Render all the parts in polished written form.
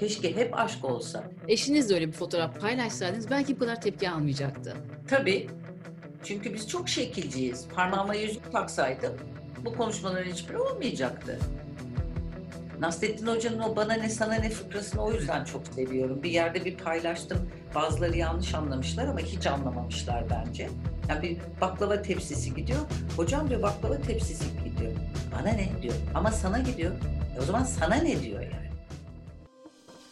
Keşke hep aşk olsa. Eşinizle öyle bir fotoğraf paylaşsaydınız belki bu kadar tepki almayacaktı. Tabii. Çünkü biz çok şekilciyiz. Parmağıma yüzük taksaydım bu konuşmaların hiçbiri olmayacaktı. Nasrettin Hoca'nın o bana ne sana ne fıkrasını o yüzden çok seviyorum. Bir yerde bir paylaştım. Bazıları yanlış anlamışlar ama hiç anlamamışlar bence. Yani bir baklava tepsisi gidiyor. Hocam diyor baklava tepsisi gidiyor. Bana ne diyor ama sana gidiyor. O zaman sana ne diyor yani.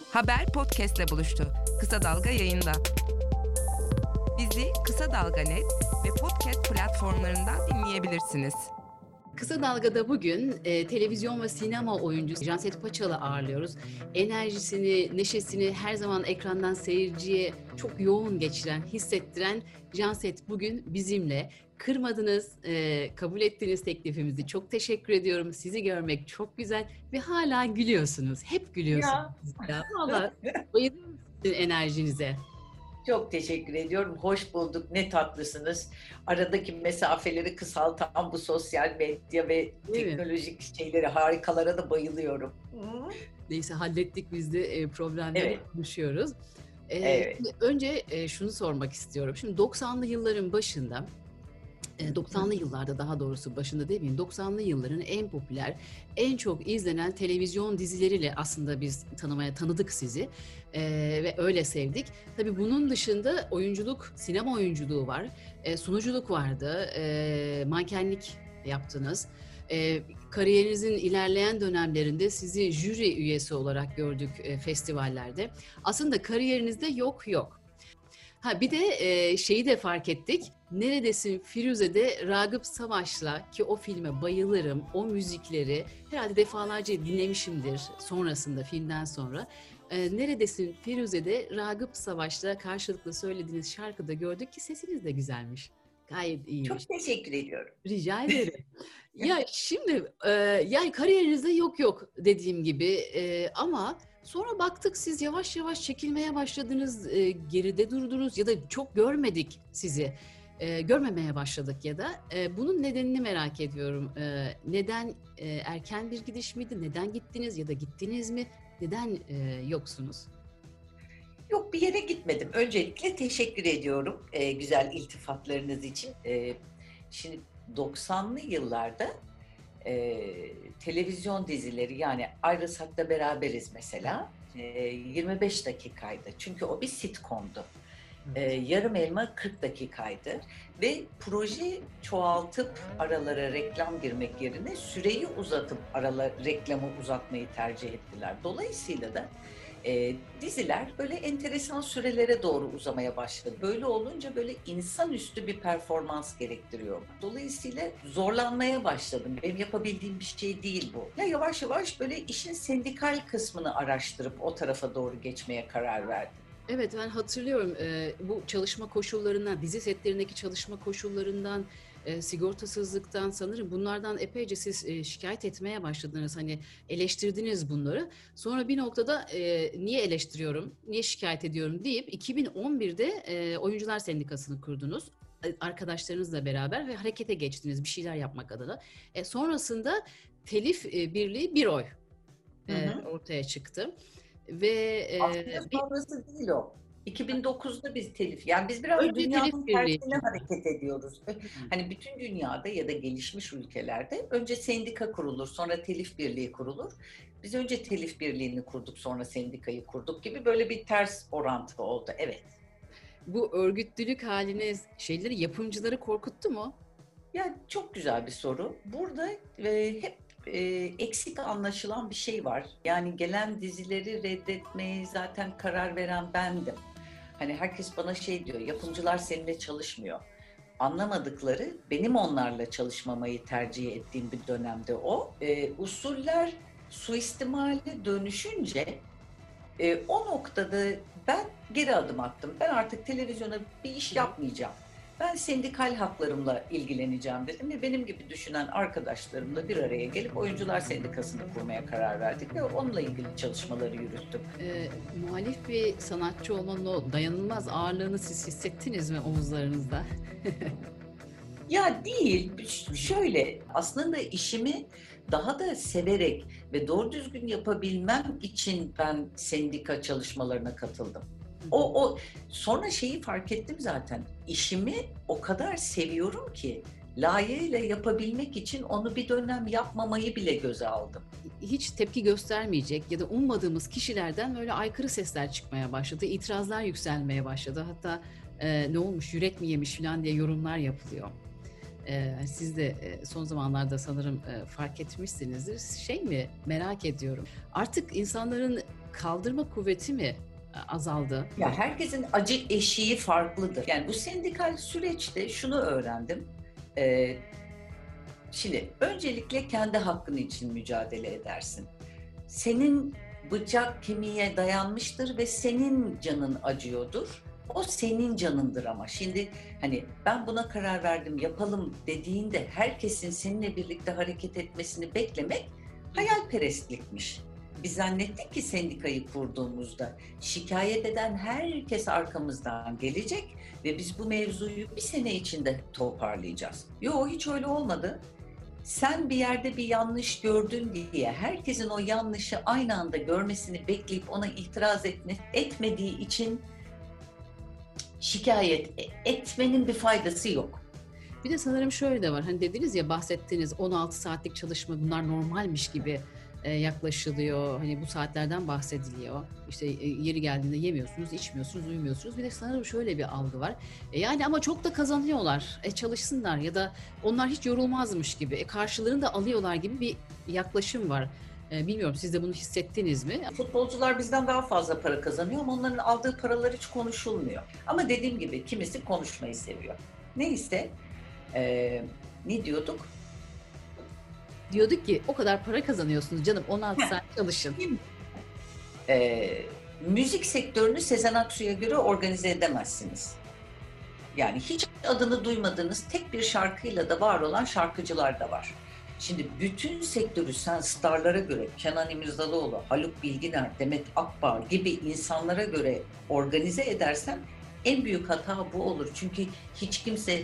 Haber podcast'le buluştu. Kısa Dalga yayında. Bizi Kısa Dalga Net ve podcast platformlarından dinleyebilirsiniz. Kısa Dalga'da bugün televizyon ve sinema oyuncusu Canset Paçal'ı ağırlıyoruz. Enerjisini, neşesini her zaman ekrandan seyirciye çok yoğun geçiren, hissettiren Canset bugün bizimle. Kırmadınız, kabul ettiğiniz teklifimizi. Çok teşekkür ediyorum. Sizi görmek çok güzel ve hala gülüyorsunuz. Hep gülüyorsunuz. Ya. Vallahi bayılıyorum sizin enerjinize. Çok teşekkür ediyorum. Hoş bulduk. Ne tatlısınız. Aradaki mesafeleri kısaltan bu sosyal medya ve teknolojik şeyleri, harikalara da bayılıyorum. Neyse hallettik biz de problemleri konuşuyoruz. Önce şunu sormak istiyorum. Şimdi 90'lı yılların başında, 90'lı yıllarda daha doğrusu başında demeyeyim, 90'lı yılların en popüler, en çok izlenen televizyon dizileriyle aslında biz tanıdık sizi ve öyle sevdik. Tabii bunun dışında oyunculuk, sinema oyunculuğu var, sunuculuk vardı, mankenlik yaptınız. Kariyerinizin ilerleyen dönemlerinde sizi jüri üyesi olarak gördük festivallerde. Aslında kariyerinizde yok. Ha bir de şeyi de fark ettik. Neredesin Firuze'de Ragıp Savaş'la ki o filme bayılırım. O müzikleri herhalde defalarca dinlemişimdir sonrasında filmden sonra. Neredesin Firuze'de Ragıp Savaş'la karşılıklı söylediğiniz şarkıda gördük ki sesiniz de güzelmiş. Gayet iyiymiş. Çok teşekkür ediyorum. Rica ederim. Ya şimdi yani kariyerinizde yok dediğim gibi ama sonra baktık siz yavaş yavaş çekilmeye başladınız, geride durdunuz ya da çok görmedik sizi, görmemeye başladık ya da bunun nedenini merak ediyorum. Neden erken bir gidiş miydi, neden gittiniz ya da gittiniz mi, neden yoksunuz? Yok bir yere gitmedim. Öncelikle teşekkür ediyorum güzel iltifatlarınız için. Şimdi 90'lı yıllarda... televizyon dizileri yani Ayrı Sakla beraberiz mesela 25 dakikaydı. Çünkü o bir sitcomdu. Yarım Elma 40 dakikaydı. Ve proje çoğaltıp aralara reklam girmek yerine süreyi uzatıp reklamı uzatmayı tercih ettiler. Dolayısıyla da diziler böyle enteresan sürelere doğru uzamaya başladı. Böyle olunca böyle insanüstü bir performans gerektiriyor. Dolayısıyla zorlanmaya başladım. Benim yapabildiğim bir şey değil bu. Ya yavaş yavaş böyle işin sendikal kısmını araştırıp o tarafa doğru geçmeye karar verdim. Evet ben hatırlıyorum bu çalışma koşullarından, dizi setlerindeki çalışma koşullarından, sigortasızlıktan sanırım bunlardan epeyce siz şikayet etmeye başladınız. Hani eleştirdiniz bunları. Sonra bir noktada niye eleştiriyorum, niye şikayet ediyorum deyip 2011'de Oyuncular Sendikası'nı kurdunuz. Arkadaşlarınızla beraber ve harekete geçtiniz bir şeyler yapmak adına. Sonrasında telif birliği bir oy ortaya çıktı. Ve aslında sonrası değil o. 2009'da biz telif, yani biz biraz dünyanın tersine hareket ediyoruz. Hani bütün dünyada ya da gelişmiş ülkelerde önce sendika kurulur, sonra telif birliği kurulur. Biz önce telif birliğini kurduk, sonra sendikayı kurduk gibi böyle bir ters orantı oldu. Evet. Bu örgütlülük haliniz şeyleri, yapımcıları korkuttu mu? Ya çok güzel bir soru. Burada hep eksik anlaşılan bir şey var. Yani gelen dizileri reddetmeyi zaten karar veren bendim. Hani herkes bana şey diyor, yapımcılar seninle çalışmıyor. Anlamadıkları benim onlarla çalışmamayı tercih ettiğim bir dönemde o. Usuller suistimale dönüşünce o noktada ben geri adım attım. Ben artık televizyona bir iş yapmayacağım. Ben sendikal haklarımla ilgileneceğim dedim ve benim gibi düşünen arkadaşlarımla bir araya gelip Oyuncular Sendikası'nı kurmaya karar verdik ve onunla ilgili çalışmaları yürüttüm. Muhalif bir sanatçı olmanın o dayanılmaz ağırlığını siz hissettiniz mi omuzlarınızda? Ya değil, şöyle aslında işimi daha da severek ve doğru düzgün yapabilmem için ben sendika çalışmalarına katıldım. Sonra şeyi fark ettim zaten, işimi o kadar seviyorum ki layığıyla yapabilmek için onu bir dönem yapmamayı bile göze aldım. Hiç tepki göstermeyecek ya da ummadığımız kişilerden böyle aykırı sesler çıkmaya başladı, itirazlar yükselmeye başladı. Hatta ne olmuş, yürek mi yemiş falan diye yorumlar yapılıyor. Siz de son zamanlarda sanırım fark etmişsinizdir. Şey mi, merak ediyorum. Artık insanların kaldırma kuvveti mi azaldı? Ya herkesin acı eşiği farklıdır. Yani bu sendikal süreçte şunu öğrendim. Şimdi öncelikle kendi hakkın için mücadele edersin. Senin bıçak kemiğe dayanmıştır ve senin canın acıyordur. O senin canındır ama. Şimdi hani ben buna karar verdim, yapalım dediğinde herkesin seninle birlikte hareket etmesini beklemek hayalperestlikmiş. Biz zannettik ki sendikayı kurduğumuzda şikayet eden herkes arkamızdan gelecek ve biz bu mevzuyu bir sene içinde toparlayacağız. Yo, hiç öyle olmadı. Sen bir yerde bir yanlış gördün diye herkesin o yanlışı aynı anda görmesini bekleyip ona itiraz etmediği için şikayet etmenin bir faydası yok. Bir de sanırım şöyle de var, hani dediniz ya, bahsettiğiniz 16 saatlik çalışma bunlar normalmiş gibi yaklaşılıyor. Hani bu saatlerden bahsediliyor. İşte yeri geldiğinde yemiyorsunuz, içmiyorsunuz, uyumuyorsunuz. Bir de sanırım şöyle bir algı var. Yani ama çok da kazanıyorlar. Çalışsınlar ya da onlar hiç yorulmazmış gibi. Karşılığını da alıyorlar gibi bir yaklaşım var. Bilmiyorum, siz de bunu hissettiniz mi? Futbolcular bizden daha fazla para kazanıyor ama onların aldığı paralar hiç konuşulmuyor. Ama dediğim gibi kimisi konuşmayı seviyor. Neyse, ne diyorduk? Diyorduk ki o kadar para kazanıyorsunuz canım, 16 saat çalışın. Müzik sektörünü Sezen Aksu'ya göre organize edemezsiniz. Yani hiç adını duymadığınız tek bir şarkıyla da var olan şarkıcılar da var. Şimdi bütün sektörü sen starlara göre, Kenan İmirzalıoğlu, Haluk Bilginer, Demet Akbağ gibi insanlara göre organize edersen en büyük hata bu olur. Çünkü hiç kimse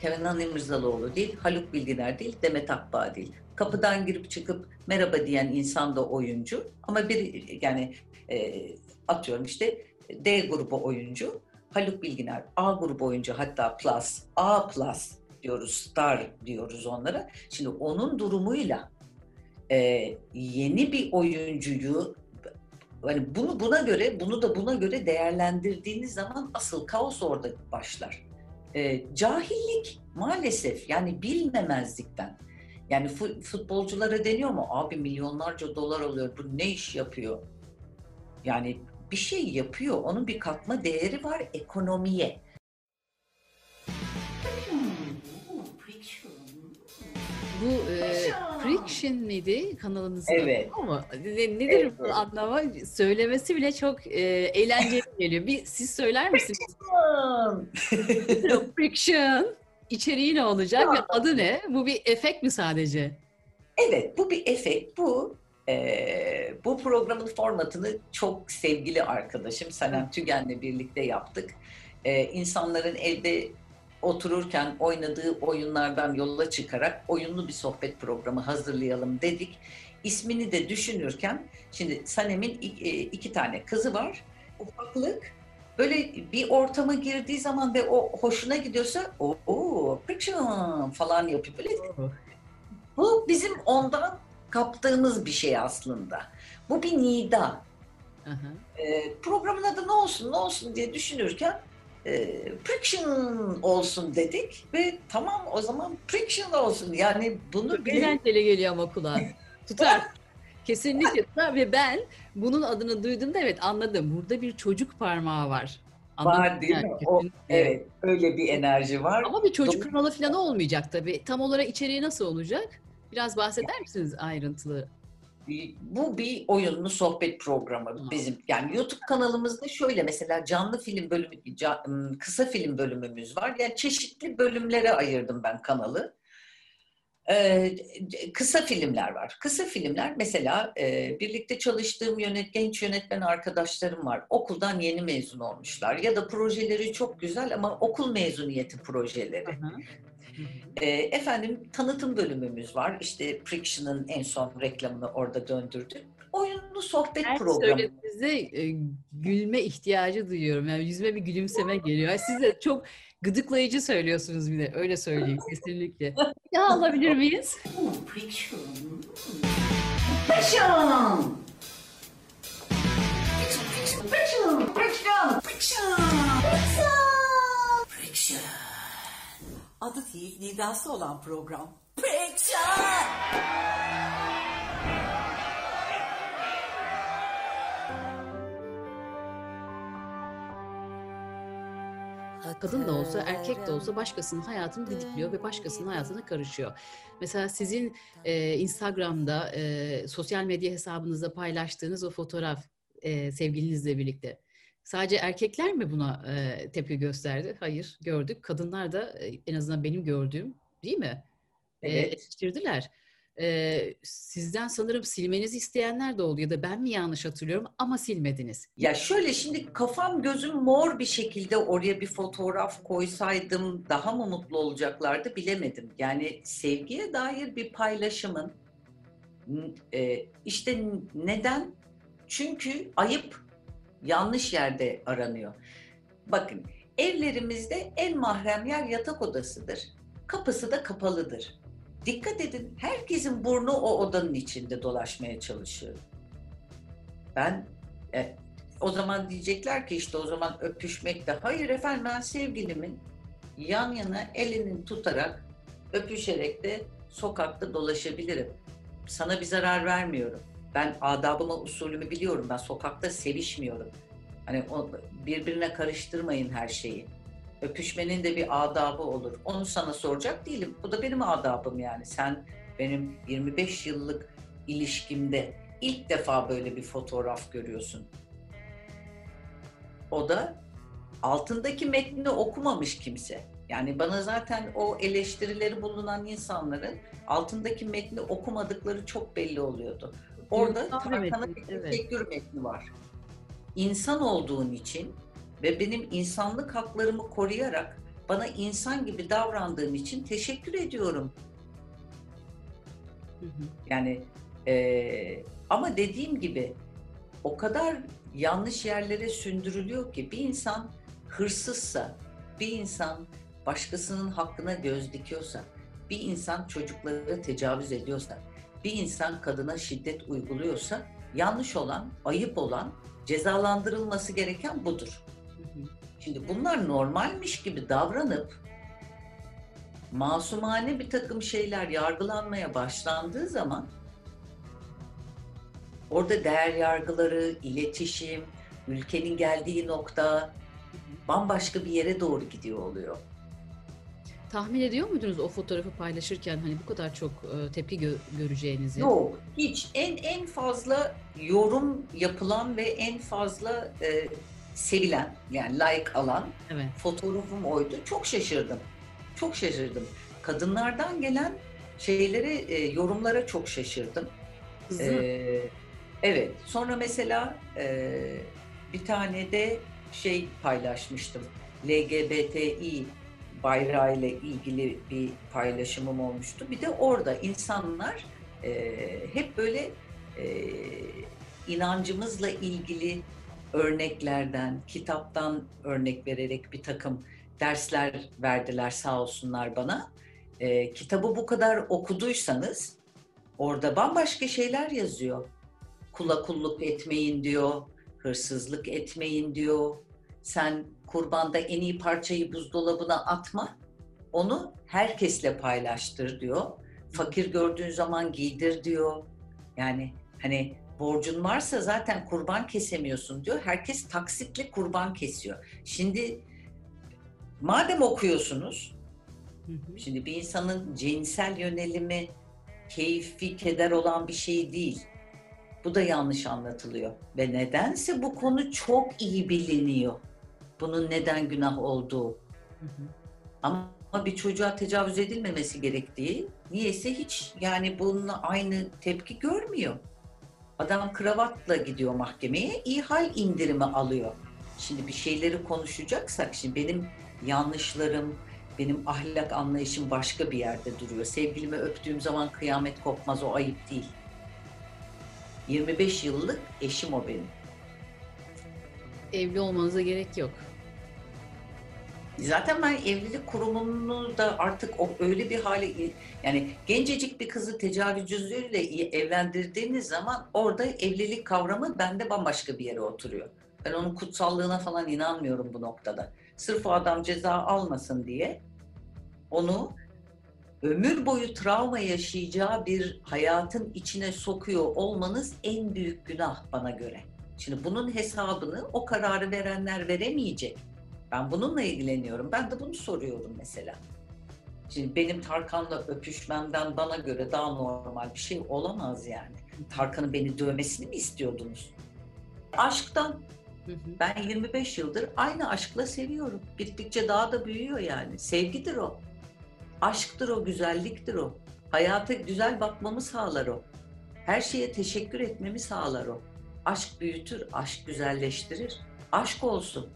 Kenan İmirzalıoğlu değil, Haluk Bilginer değil, Demet Akbağ değil. Kapıdan girip çıkıp merhaba diyen insan da oyuncu ama bir yani atıyorum işte D grubu oyuncu, Haluk Bilginer A grubu oyuncu, hatta plus, A plus diyoruz, star diyoruz onlara. Şimdi onun durumuyla yeni bir oyuncuyu, yani bunu buna göre değerlendirdiğiniz zaman asıl kaos orada başlar. Cahillik maalesef, yani bilmemezlikten. Yani futbolculara deniyor mu? Abi milyonlarca dolar alıyor, bu ne iş yapıyor? Yani bir şey yapıyor, onun bir katma değeri var ekonomiye. Bu Friction miydi kanalınızın? Evet. Ama nedir evet, bu anlama? Söylemesi bile çok eğlenceli geliyor. Bir siz söyler misiniz? Friction! Friction! İçeriği ne olacak? Ya. Adı ne? Bu bir efekt mi sadece? Evet, bu bir efekt. Bu programın formatını çok sevgili arkadaşım Sanem Tügen'le birlikte yaptık. İnsanların evde otururken oynadığı oyunlardan yola çıkarak oyunlu bir sohbet programı hazırlayalım dedik. İsmini de düşünürken, şimdi Sanem'in iki tane kızı var. Ufaklık böyle bir ortama girdiği zaman ve o hoşuna gidiyorsa ooo Friction falan yapıyor. Böyle, bu bizim ondan kaptığımız bir şey aslında. Bu bir nida. Programın adı ne olsun diye düşünürken Friction olsun dedik ve tamam, o zaman Friction olsun. Yani bunu bile... Eğlenceli geliyor ama kulağa. Tutar. Kesinlikle tutar ve ben bunun adını duyduğumda evet anladım. Burada bir çocuk parmağı var. Anladın var değil yani mi? O, evet. Öyle bir enerji var. Ama bir çocuk kanalı falan olmayacak tabii. Tam olarak içeriği nasıl olacak? Biraz bahseder misiniz ayrıntılı? Bu bir oyunlu sohbet programı bizim. Yani YouTube kanalımızda şöyle mesela canlı film bölümü, kısa film bölümümüz var. Yani çeşitli bölümlere ayırdım ben kanalı. Kısa filmler var. Kısa filmler mesela birlikte çalıştığım genç yönetmen arkadaşlarım var. Okuldan yeni mezun olmuşlar ya da projeleri çok güzel ama okul mezuniyeti projeleri. Efendim tanıtım bölümümüz var. İşte Friction'ın en son reklamını orada döndürdük. Oyunlu sohbet programı. Söylediğinizde gülme ihtiyacı duyuyorum. Yani yüzüme bir gülümseme geliyor. Siz de çok gıdıklayıcı söylüyorsunuz bir de. Öyle söyleyeyim kesinlikle. Ya alabilir miyiz? Friction. Friction. Friction. Friction. Friction. Friction. Adı değil, nidası olan program. Friction. Kadın da olsa, erkek de olsa başkasının hayatını didikliyor ve başkasının hayatına karışıyor. Mesela sizin Instagram'da, sosyal medya hesabınızda paylaştığınız o fotoğraf sevgilinizle birlikte. Sadece erkekler mi buna tepki gösterdi? Hayır, gördük. Kadınlar da en azından benim gördüğüm, değil mi? Evet. Eleştirdiler. Sizden sanırım silmenizi isteyenler de oldu ya da ben mi yanlış hatırlıyorum ama silmediniz. Ya şöyle, şimdi kafam gözüm mor bir şekilde oraya bir fotoğraf koysaydım daha mı mutlu olacaklardı bilemedim. Yani sevgiye dair bir paylaşımın işte neden? Çünkü ayıp yanlış yerde aranıyor. Bakın, evlerimizde en mahrem yer yatak odasıdır. Kapısı da kapalıdır. Dikkat edin, herkesin burnu o odanın içinde dolaşmaya çalışıyor. Ben, o zaman diyecekler ki işte o zaman öpüşmek de. Hayır efendim, ben sevgilimin yan yana elini tutarak, öpüşerek de sokakta dolaşabilirim. Sana bir zarar vermiyorum. Ben adabımı, usulümü biliyorum. Ben sokakta sevişmiyorum. Hani birbirine karıştırmayın her şeyi. Öpüşmenin de bir adabı olur. Onu sana soracak değilim. Bu da benim adabım yani. Sen benim 25 yıllık ilişkimde ilk defa böyle bir fotoğraf görüyorsun. O da altındaki metnini okumamış kimse. Yani bana zaten o eleştirileri bulunan insanların altındaki metni okumadıkları çok belli oluyordu. Orada Tarkan'ın bir teşekkür metni var. İnsan olduğun için ve benim insanlık haklarımı koruyarak bana insan gibi davrandığın için teşekkür ediyorum. Hı hı. Yani ama dediğim gibi o kadar yanlış yerlere sündürülüyor ki bir insan hırsızsa, bir insan başkasının hakkına göz dikiyorsa, bir insan çocuklara tecavüz ediyorsa, bir insan kadına şiddet uyguluyorsa yanlış olan, ayıp olan, cezalandırılması gereken budur. Şimdi bunlar normalmiş gibi davranıp masumane bir takım şeyler yargılanmaya başlandığı zaman orada değer yargıları, iletişim, ülkenin geldiği nokta bambaşka bir yere doğru gidiyor oluyor. Tahmin ediyor muydunuz o fotoğrafı paylaşırken hani bu kadar çok tepki göreceğinizi? Yok, hiç. En fazla yorum yapılan ve en fazla sevilen, yani like alan, evet, fotoğrafım oydu. Çok şaşırdım. Çok şaşırdım. Kadınlardan gelen şeylere, yorumlara çok şaşırdım. Evet. Sonra mesela bir tane de şey paylaşmıştım. LGBTİ bayrağı ile ilgili bir paylaşımım olmuştu. Bir de orada insanlar hep böyle inancımızla ilgili örneklerden, kitaptan örnek vererek bir takım dersler verdiler sağ olsunlar bana. Kitabı bu kadar okuduysanız orada bambaşka şeyler yazıyor. Kula kulluk etmeyin diyor, hırsızlık etmeyin diyor. Sen kurbanda en iyi parçayı buzdolabına atma, onu herkesle paylaştır diyor. Fakir gördüğün zaman giydir diyor. Yani hani borcun varsa zaten kurban kesemiyorsun diyor. Herkes taksitli kurban kesiyor. Şimdi madem okuyorsunuz, şimdi bir insanın cinsel yönelimi keyfi, keder olan bir şey değil. Bu da yanlış anlatılıyor. Ve nedense bu konu çok iyi biliniyor. Bunun neden günah olduğu. Ama bir çocuğa tecavüz edilmemesi gerektiği niyeyse hiç yani bununla aynı tepki görmüyor. Adam kravatla gidiyor mahkemeye, ihal indirimi alıyor. Şimdi bir şeyleri konuşacaksak, şimdi benim yanlışlarım, Benim ahlak anlayışım başka bir yerde duruyor. Sevgilimi öptüğüm zaman kıyamet kopmaz, o ayıp değil. 25 yıllık eşim o benim. Evli olmanıza gerek yok. Zaten ben evlilik kurumunu da artık öyle bir hale... Yani gencecik bir kızı tecavüzcüyle evlendirdiğiniz zaman orada evlilik kavramı bende bambaşka bir yere oturuyor. Ben onun kutsallığına falan inanmıyorum bu noktada. Sırf o adam ceza almasın diye onu ömür boyu travma yaşayacağı bir hayatın içine sokuyor olmanız en büyük günah bana göre. Şimdi bunun hesabını o kararı verenler veremeyecek. Ben bununla ilgileniyorum. Ben de bunu soruyorum mesela. Şimdi benim Tarkan'la öpüşmemden bana göre daha normal bir şey olamaz yani. Tarkan'ın beni dövmesini mi istiyordunuz? Aşktan. Ben 25 yıldır aynı aşkla seviyorum. Gittikçe daha da büyüyor yani. Sevgidir o. Aşktır o, güzelliktir o. Hayata güzel bakmamı sağlar o. Her şeye teşekkür etmemi sağlar o. Aşk büyütür, aşk güzelleştirir. Aşk olsun.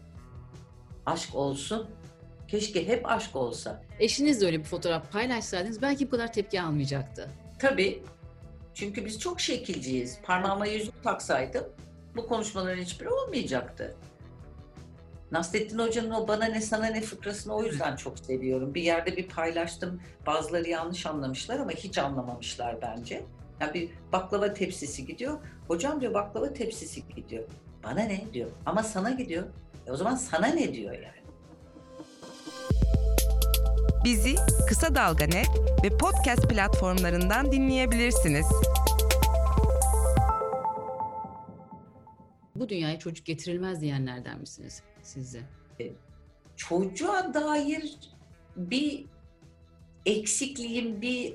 Aşk olsun. Keşke hep aşk olsa. Eşinizle öyle bir fotoğraf paylaşsaydınız belki bu kadar tepki almayacaktı. Tabii. Çünkü biz çok şekilciyiz. Parmağıma yüzük taksaydım bu konuşmaların hiçbiri olmayacaktı. Nasrettin Hoca'nın o bana ne sana ne fıkrasını o yüzden çok seviyorum. Bir yerde bir paylaştım. Bazıları yanlış anlamışlar ama hiç anlamamışlar bence. Yani bir baklava tepsisi gidiyor. Hocam diyor baklava tepsisi gidiyor. Bana ne diyor ama sana gidiyor. O zaman sana ne diyor yani? Bizi Kısa Dalga Net ve podcast platformlarından dinleyebilirsiniz. Bu dünyaya çocuk getirilmez diyenlerden misiniz sizce? Çocuğa dair bir eksikliğim, bir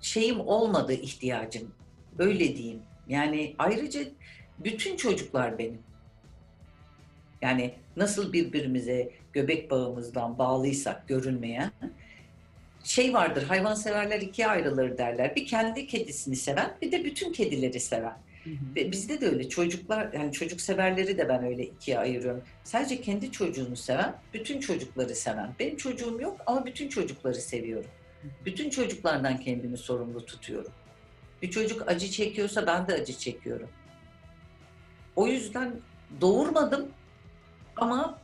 şeyim olmadı, ihtiyacım. Öyle diyeyim. Yani ayrıca bütün çocuklar benim. Yani nasıl birbirimize göbek bağımızdan bağlıysak görünmeyen şey vardır. Hayvanseverler ikiye ayrılır derler. Bir kendi kedisini seven, bir de bütün kedileri seven. Hı hı. Bizde de öyle çocuklar, yani çocuk severleri de ben öyle ikiye ayırıyorum. Sadece kendi çocuğunu seven, bütün çocukları seven. Benim çocuğum yok ama bütün çocukları seviyorum. Hı hı. Bütün çocuklardan kendimi sorumlu tutuyorum. Bir çocuk acı çekiyorsa ben de acı çekiyorum. O yüzden doğurmadım. Ama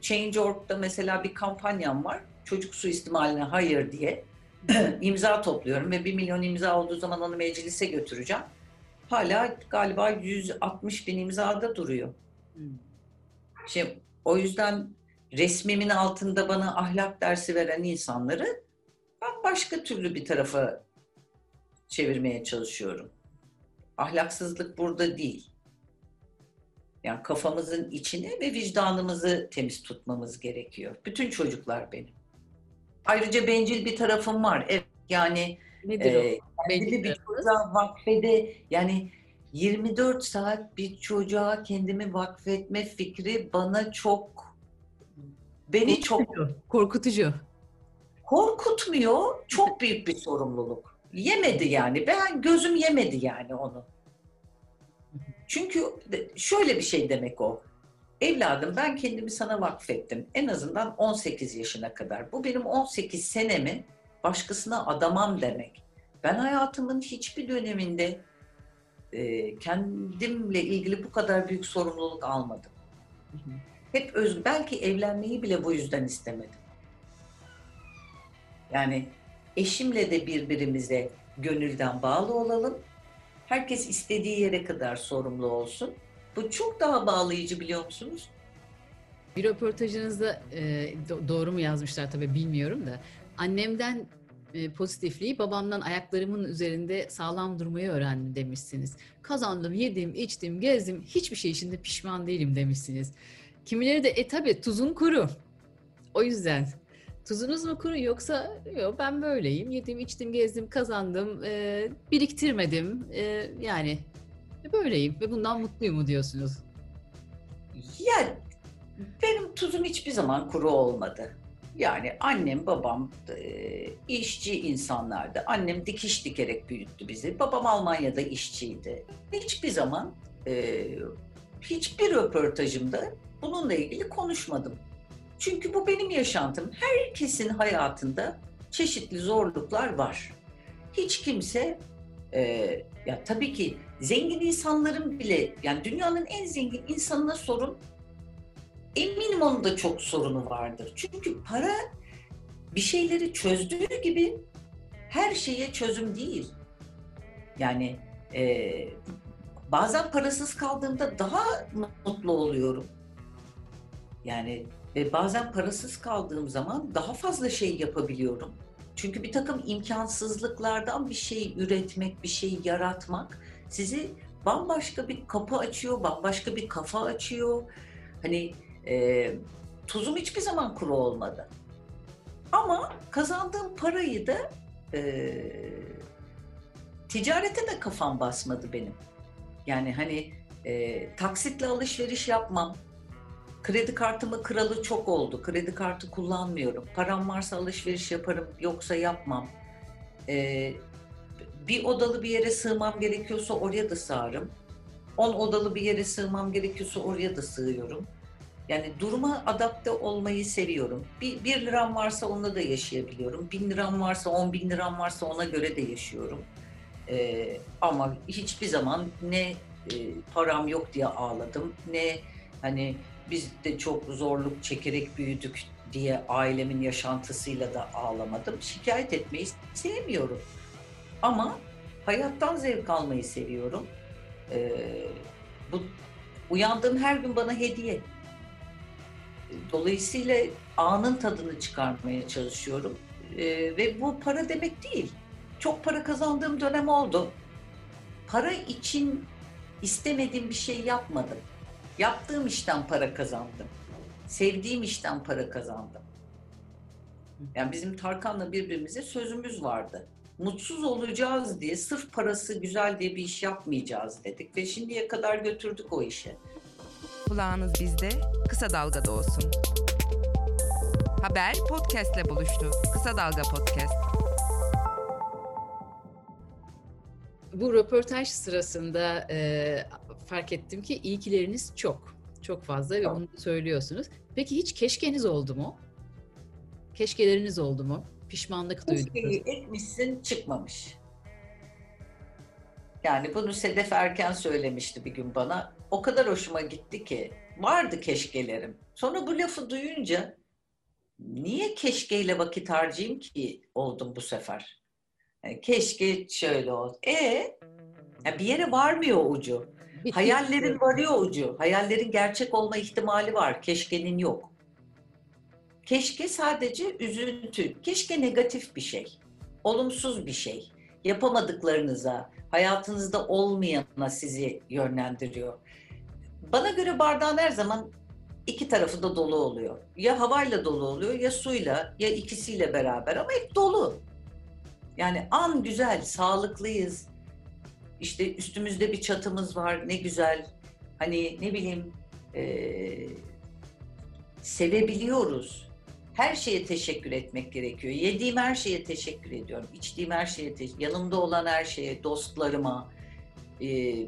Change.org'da mesela bir kampanyam var. Çocuk suistimaline hayır diye imza topluyorum ve 1 milyon imza olduğu zaman onu meclise götüreceğim. Hala galiba 160 bin imzada duruyor. Şimdi o yüzden resmimin altında bana ahlak dersi veren insanları ben başka türlü bir tarafa çevirmeye çalışıyorum. Ahlaksızlık burada değil. Yani kafamızın içini ve vicdanımızı temiz tutmamız gerekiyor. Bütün çocuklar benim. Ayrıca bencil bir tarafım var. Evet, yani nedir o? Bencil bir çocuğa vakfede, yani 24 saat bir çocuğa kendimi vakfetme fikri bana çok, beni korkutucu, çok korkutucu. Korkutmuyor. Çok büyük bir sorumluluk. Yemedi yani. Ben gözüm yemedi yani onu. Çünkü şöyle bir şey demek o. Evladım ben kendimi sana vakfettim. En azından 18 yaşına kadar. Bu benim 18 senemi başkasına adamam demek. Ben hayatımın hiçbir döneminde kendimle ilgili bu kadar büyük sorumluluk almadım. Hep belki evlenmeyi bile bu yüzden istemedim. Yani eşimle de birbirimize gönülden bağlı olalım. Herkes istediği yere kadar sorumlu olsun. Bu çok daha bağlayıcı, biliyor musunuz? Bir röportajınızda doğru mu yazmışlar tabii bilmiyorum da. Annemden pozitifliği, babamdan ayaklarımın üzerinde sağlam durmayı öğrendim demişsiniz. Kazandım, yedim, içtim, gezdim. Hiçbir şey için de pişman değilim demişsiniz. Kimileri de tabii tuzun kuru. O yüzden... Tuzunuz mu kuru yoksa yok, ben böyleyim, yedim, içtim, gezdim, kazandım, biriktirmedim, yani böyleyim ve bundan mutluyum mu diyorsunuz? Ya benim tuzum hiçbir zaman kuru olmadı. Yani annem, babam işçi insanlardı. Annem dikiş dikerek büyüttü bizi. Babam Almanya'da işçiydi. Hiçbir zaman, hiçbir röportajımda bununla ilgili konuşmadım. Çünkü bu benim yaşantım. Herkesin hayatında çeşitli zorluklar var. Hiç kimse, ya tabii ki zengin insanların bile, yani dünyanın en zengin insanına sorun, eminim onun da çok sorunu vardır. Çünkü para bir şeyleri çözdüğü gibi her şeye çözüm değil. Yani bazen parasız kaldığımda daha mutlu oluyorum. Yani bazen parasız kaldığım zaman daha fazla şey yapabiliyorum. Çünkü bir takım imkansızlıklardan bir şey üretmek, bir şey yaratmak sizi bambaşka bir kapı açıyor, bambaşka bir kafa açıyor. Hani tuzum hiçbir zaman kuru olmadı. Ama kazandığım parayı da ticarete de kafam basmadı benim. Yani hani taksitle alışveriş yapmam. Kredi kartımı kralı çok oldu. Kredi kartı kullanmıyorum. Param varsa alışveriş yaparım, yoksa yapmam. Bir odalı bir yere sığmam gerekiyorsa oraya da sığarım. 10 odalı bir yere sığmam gerekiyorsa oraya da sığıyorum. Yani duruma adapte olmayı seviyorum. 1 liram varsa onunla da yaşayabiliyorum. 1000 liram varsa, 10.000 liram varsa ona göre de yaşıyorum. Ama hiçbir zaman ne param yok diye ağladım, ne hani biz de çok zorluk çekerek büyüdük diye ailemin yaşantısıyla da ağlamadım. Şikayet etmeyi sevmiyorum. Ama hayattan zevk almayı seviyorum. Bu uyandığım her gün bana hediye. Dolayısıyla anın tadını çıkarmaya çalışıyorum. Ve bu para demek değil. Çok para kazandığım dönem oldu. Para için istemediğim bir şey yapmadım. Yaptığım işten para kazandım. Sevdiğim işten para kazandım. Yani bizim Tarkan'la birbirimize sözümüz vardı. Mutsuz olacağız diye, sırf parası güzel diye bir iş yapmayacağız dedik. Ve şimdiye kadar götürdük o işi. Kulağınız bizde, Kısa Dalga'da olsun. Haber podcast'le buluştu. Kısa Dalga Podcast. Bu röportaj sırasında fark ettim ki ilgileriniz çok. Çok fazla ve onu söylüyorsunuz. Peki hiç keşkeniz oldu mu? Keşkeleriniz oldu mu? Pişmanlık duydunuz. Keşkeyi etmişsin, çıkmamış. Yani bunu Sedef Erken söylemişti bir gün bana. O kadar hoşuma gitti ki. Vardı keşkelerim. Sonra bu lafı duyunca niye keşkeyle vakit harcayayım ki oldum bu sefer? Keşke şöyle olsun. Bir yere varmıyor ucu. Hayallerin varıyor ucu. Hayallerin gerçek olma ihtimali var. Keşkenin yok. Keşke sadece üzüntü. Keşke negatif bir şey. Olumsuz bir şey. Yapamadıklarınıza, hayatınızda olmayana sizi yönlendiriyor. Bana göre bardağın her zaman iki tarafı da dolu oluyor. Ya havayla dolu oluyor, ya suyla, ya ikisiyle beraber, ama hep dolu. Yani an güzel, sağlıklıyız. İşte üstümüzde bir çatımız var, ne güzel. Hani ne bileyim, sevebiliyoruz. Her şeye teşekkür etmek gerekiyor. Yediğim her şeye teşekkür ediyorum. İçtiğim her şeye, yanımda olan her şeye, dostlarıma,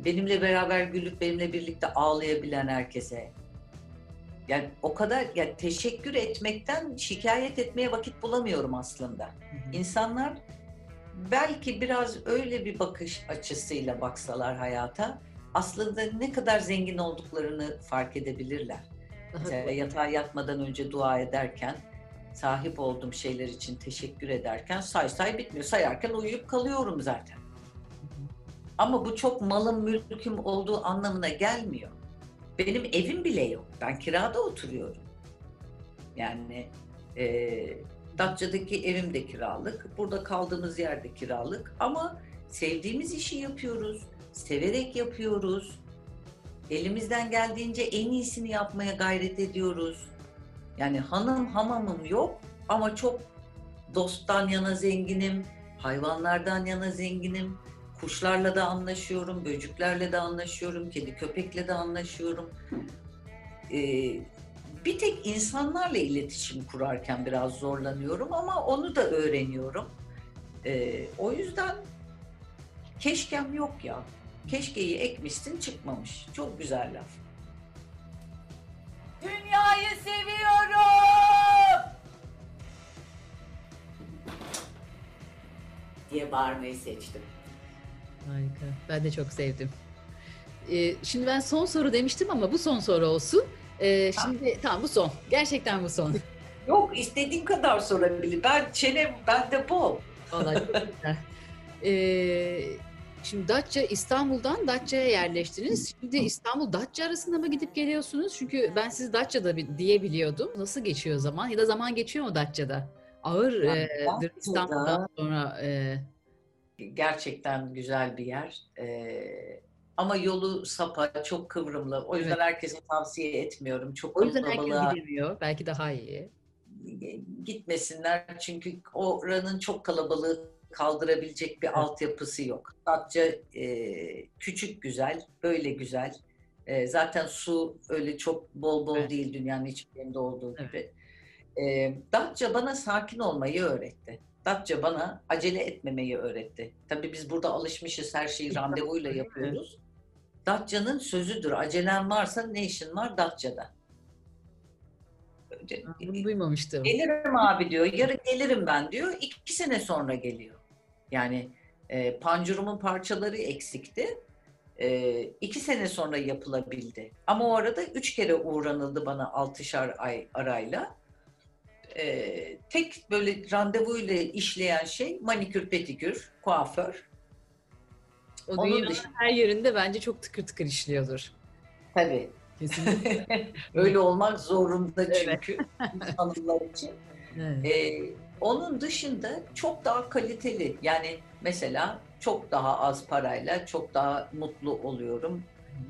benimle beraber gülüp benimle birlikte ağlayabilen herkese. Yani o kadar, yani teşekkür etmekten şikayet etmeye vakit bulamıyorum aslında. Hı hı. İnsanlar belki biraz öyle bir bakış açısıyla baksalar hayata, aslında ne kadar zengin olduklarını fark edebilirler. Mesela yatağa yatmadan önce dua ederken, sahip olduğum şeyler için teşekkür ederken, say bitmiyor. Sayarken uyuyup kalıyorum zaten. Ama bu çok malım mülküm olduğu anlamına gelmiyor. Benim evim bile yok. Ben kirada oturuyorum. Yani Datça'daki evim de kiralık, burada kaldığımız yer de kiralık, ama sevdiğimiz işi yapıyoruz, severek yapıyoruz, elimizden geldiğince en iyisini yapmaya gayret ediyoruz. Yani hanım hamamım yok ama çok dosttan yana zenginim, hayvanlardan yana zenginim, kuşlarla da anlaşıyorum, böceklerle de anlaşıyorum, kedi köpekle de anlaşıyorum. Bir tek insanlarla iletişim kurarken biraz zorlanıyorum, ama onu da öğreniyorum. O yüzden keşkem yok ya. Keşkeyi ekmişsin, çıkmamış. Çok güzel laf. Dünyayı seviyorum. diye bağırmayı seçtim. Harika. Ben de çok sevdim. Şimdi ben son soru demiştim ama bu son soru olsun. Şimdi tamam, bu son. Gerçekten bu son. Yok, istediğin kadar sorabilir. Ben çenem, ben de bu. Vallahi çok güzel. Şimdi Datça, İstanbul'dan Datça'ya yerleştiniz. Şimdi İstanbul Datça arasında mı gidip geliyorsunuz? Çünkü ben sizi Datça'da diyebiliyordum. Nasıl geçiyor zaman? Ya da zaman geçiyor mu Datça'da? Ağırdır Datça'da, İstanbul'dan sonra. Gerçekten güzel bir yer. Ama yolu sapa, çok kıvrımlı. O yüzden herkese tavsiye etmiyorum. Çok o yüzden kalabalığa... herkes gidemiyor. Belki daha iyi. Gitmesinler çünkü oranın çok kalabalığı kaldırabilecek bir altyapısı yok. Datça küçük, güzel, böyle güzel. Zaten su öyle çok bol bol değil dünyanın hiçbir yerinde olduğu gibi. Datça bana sakin olmayı öğretti. Datça bana acele etmemeyi öğretti. Tabii biz burada alışmışız, her şeyi randevuyla yapıyoruz. Datça'nın sözüdür. Acelen varsa ne işin var Datça'da? Bunu duymamıştım. Gelirim abi diyor, yarın gelirim ben diyor, 2 sene sonra geliyor. Yani pancurumun parçaları eksikti, 2 sene sonra yapılabildi. Ama o arada 3 kere uğranıldı bana 6'şar ay arayla. Tek böyle randevuyla işleyen şey manikür, pedikür, kuaför. O dünyanın her yerinde bence çok tıkır tıkır işliyordur. Tabii. Kesinlikle. Öyle olmak zorunda çünkü insanlar için. Evet. Onun dışında çok daha kaliteli. Yani mesela çok daha az parayla çok daha mutlu oluyorum.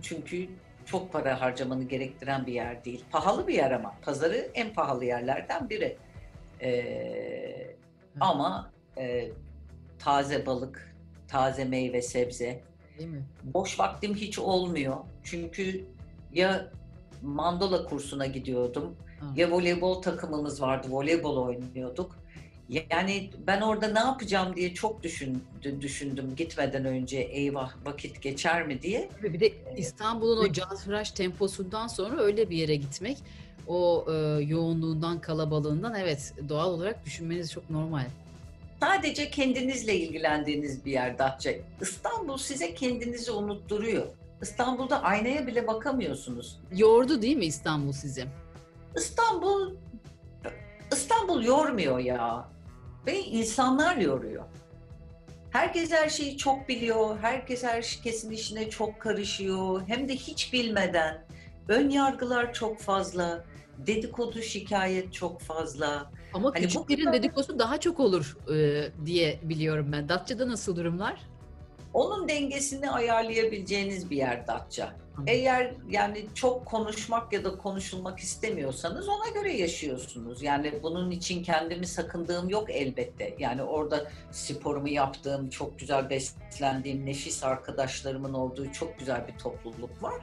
Çünkü çok para harcamanı gerektiren bir yer değil. Pahalı bir yer ama. Pazarı en pahalı yerlerden biri. Ama taze balık, taze meyve, sebze. Değil mi? Boş vaktim hiç olmuyor. Çünkü ya mandala kursuna gidiyordum, ya voleybol takımımız vardı, voleybol oynuyorduk. Yani ben orada ne yapacağım diye çok düşündüm gitmeden önce, eyvah vakit geçer mi diye. Bir de İstanbul'un o cazfıraş temposundan sonra öyle bir yere gitmek, o yoğunluğundan, kalabalığından doğal olarak düşünmeniz çok normal. Sadece kendinizle ilgilendiğiniz bir yer Datça. İstanbul size kendinizi unutturuyor. İstanbul'da aynaya bile bakamıyorsunuz. Yordu değil mi İstanbul sizi? İstanbul yormuyor ya. Ve insanlar yoruyor. Herkes her şeyi çok biliyor. Herkes herkesin işine çok karışıyor. Hem de hiç bilmeden. Ön yargılar çok fazla. Dedikodu, şikayet çok fazla. Ama hani küçüklerin dedikodusu daha çok olur diye biliyorum ben. Datça'da nasıl durumlar? Onun dengesini ayarlayabileceğiniz bir yer Datça. Eğer yani çok konuşmak ya da konuşulmak istemiyorsanız ona göre yaşıyorsunuz. Yani bunun için kendimi sakındığım yok elbette. Yani orada sporumu yaptığım, çok güzel beslendiğim, nefis arkadaşlarımın olduğu çok güzel bir topluluk var.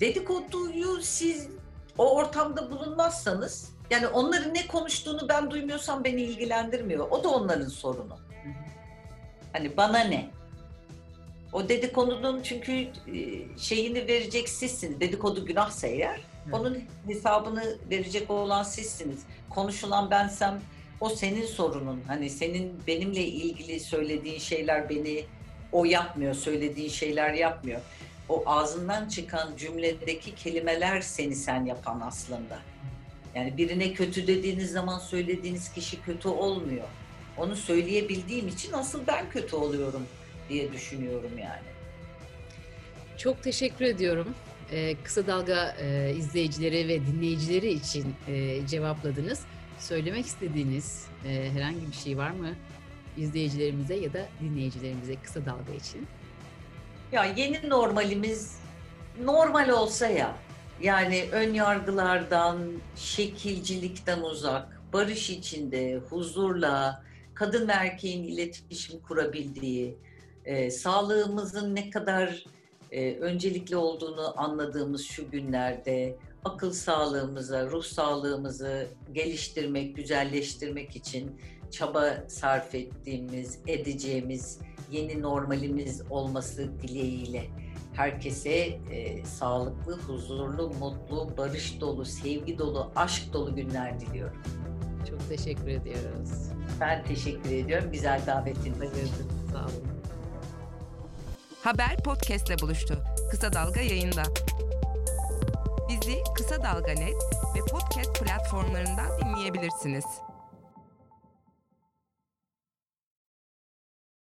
Dedikoduyu siz o ortamda bulunmazsanız, yani onların ne konuştuğunu ben duymuyorsam beni ilgilendirmiyor. O da onların sorunu. Hani bana ne? O dedikodunun çünkü şeyini verecek sizsiniz. Dedikodu günahsa eğer, onun hesabını verecek olan sizsiniz. Konuşulan bensem, o senin sorunun. Hani senin benimle ilgili söylediğin şeyler beni o yapmıyor, söylediğin şeyler yapmıyor. O ağzından çıkan cümledeki kelimeler seni sen yapan aslında. Yani birine kötü dediğiniz zaman söylediğiniz kişi kötü olmuyor. Onu söyleyebildiğim için asıl ben kötü oluyorum diye düşünüyorum yani. Çok teşekkür ediyorum. Kısa Dalga izleyicileri ve dinleyicileri için cevapladınız. Söylemek istediğiniz herhangi bir şey var mı izleyicilerimize ya da dinleyicilerimize Kısa Dalga için? Ya yeni normalimiz normal olsa ya. Yani ön yargılardan, şekilcilikten uzak, barış içinde, huzurla, kadın ve erkeğin iletişim kurabildiği, sağlığımızın ne kadar öncelikli olduğunu anladığımız şu günlerde akıl sağlığımıza, ruh sağlığımızı geliştirmek, güzelleştirmek için çaba sarf ettiğimiz, edeceğimiz yeni normalimiz olması dileğiyle herkese sağlıklı, huzurlu, mutlu, barış dolu, sevgi dolu, aşk dolu günler diliyorum. Çok teşekkür ediyoruz. Ben teşekkür ediyorum. Güzel davetin. Sağ olun. Haber podcast'le buluştu. Kısa Dalga yayında. Bizi Kısa Dalga.net ve podcast platformlarından dinleyebilirsiniz.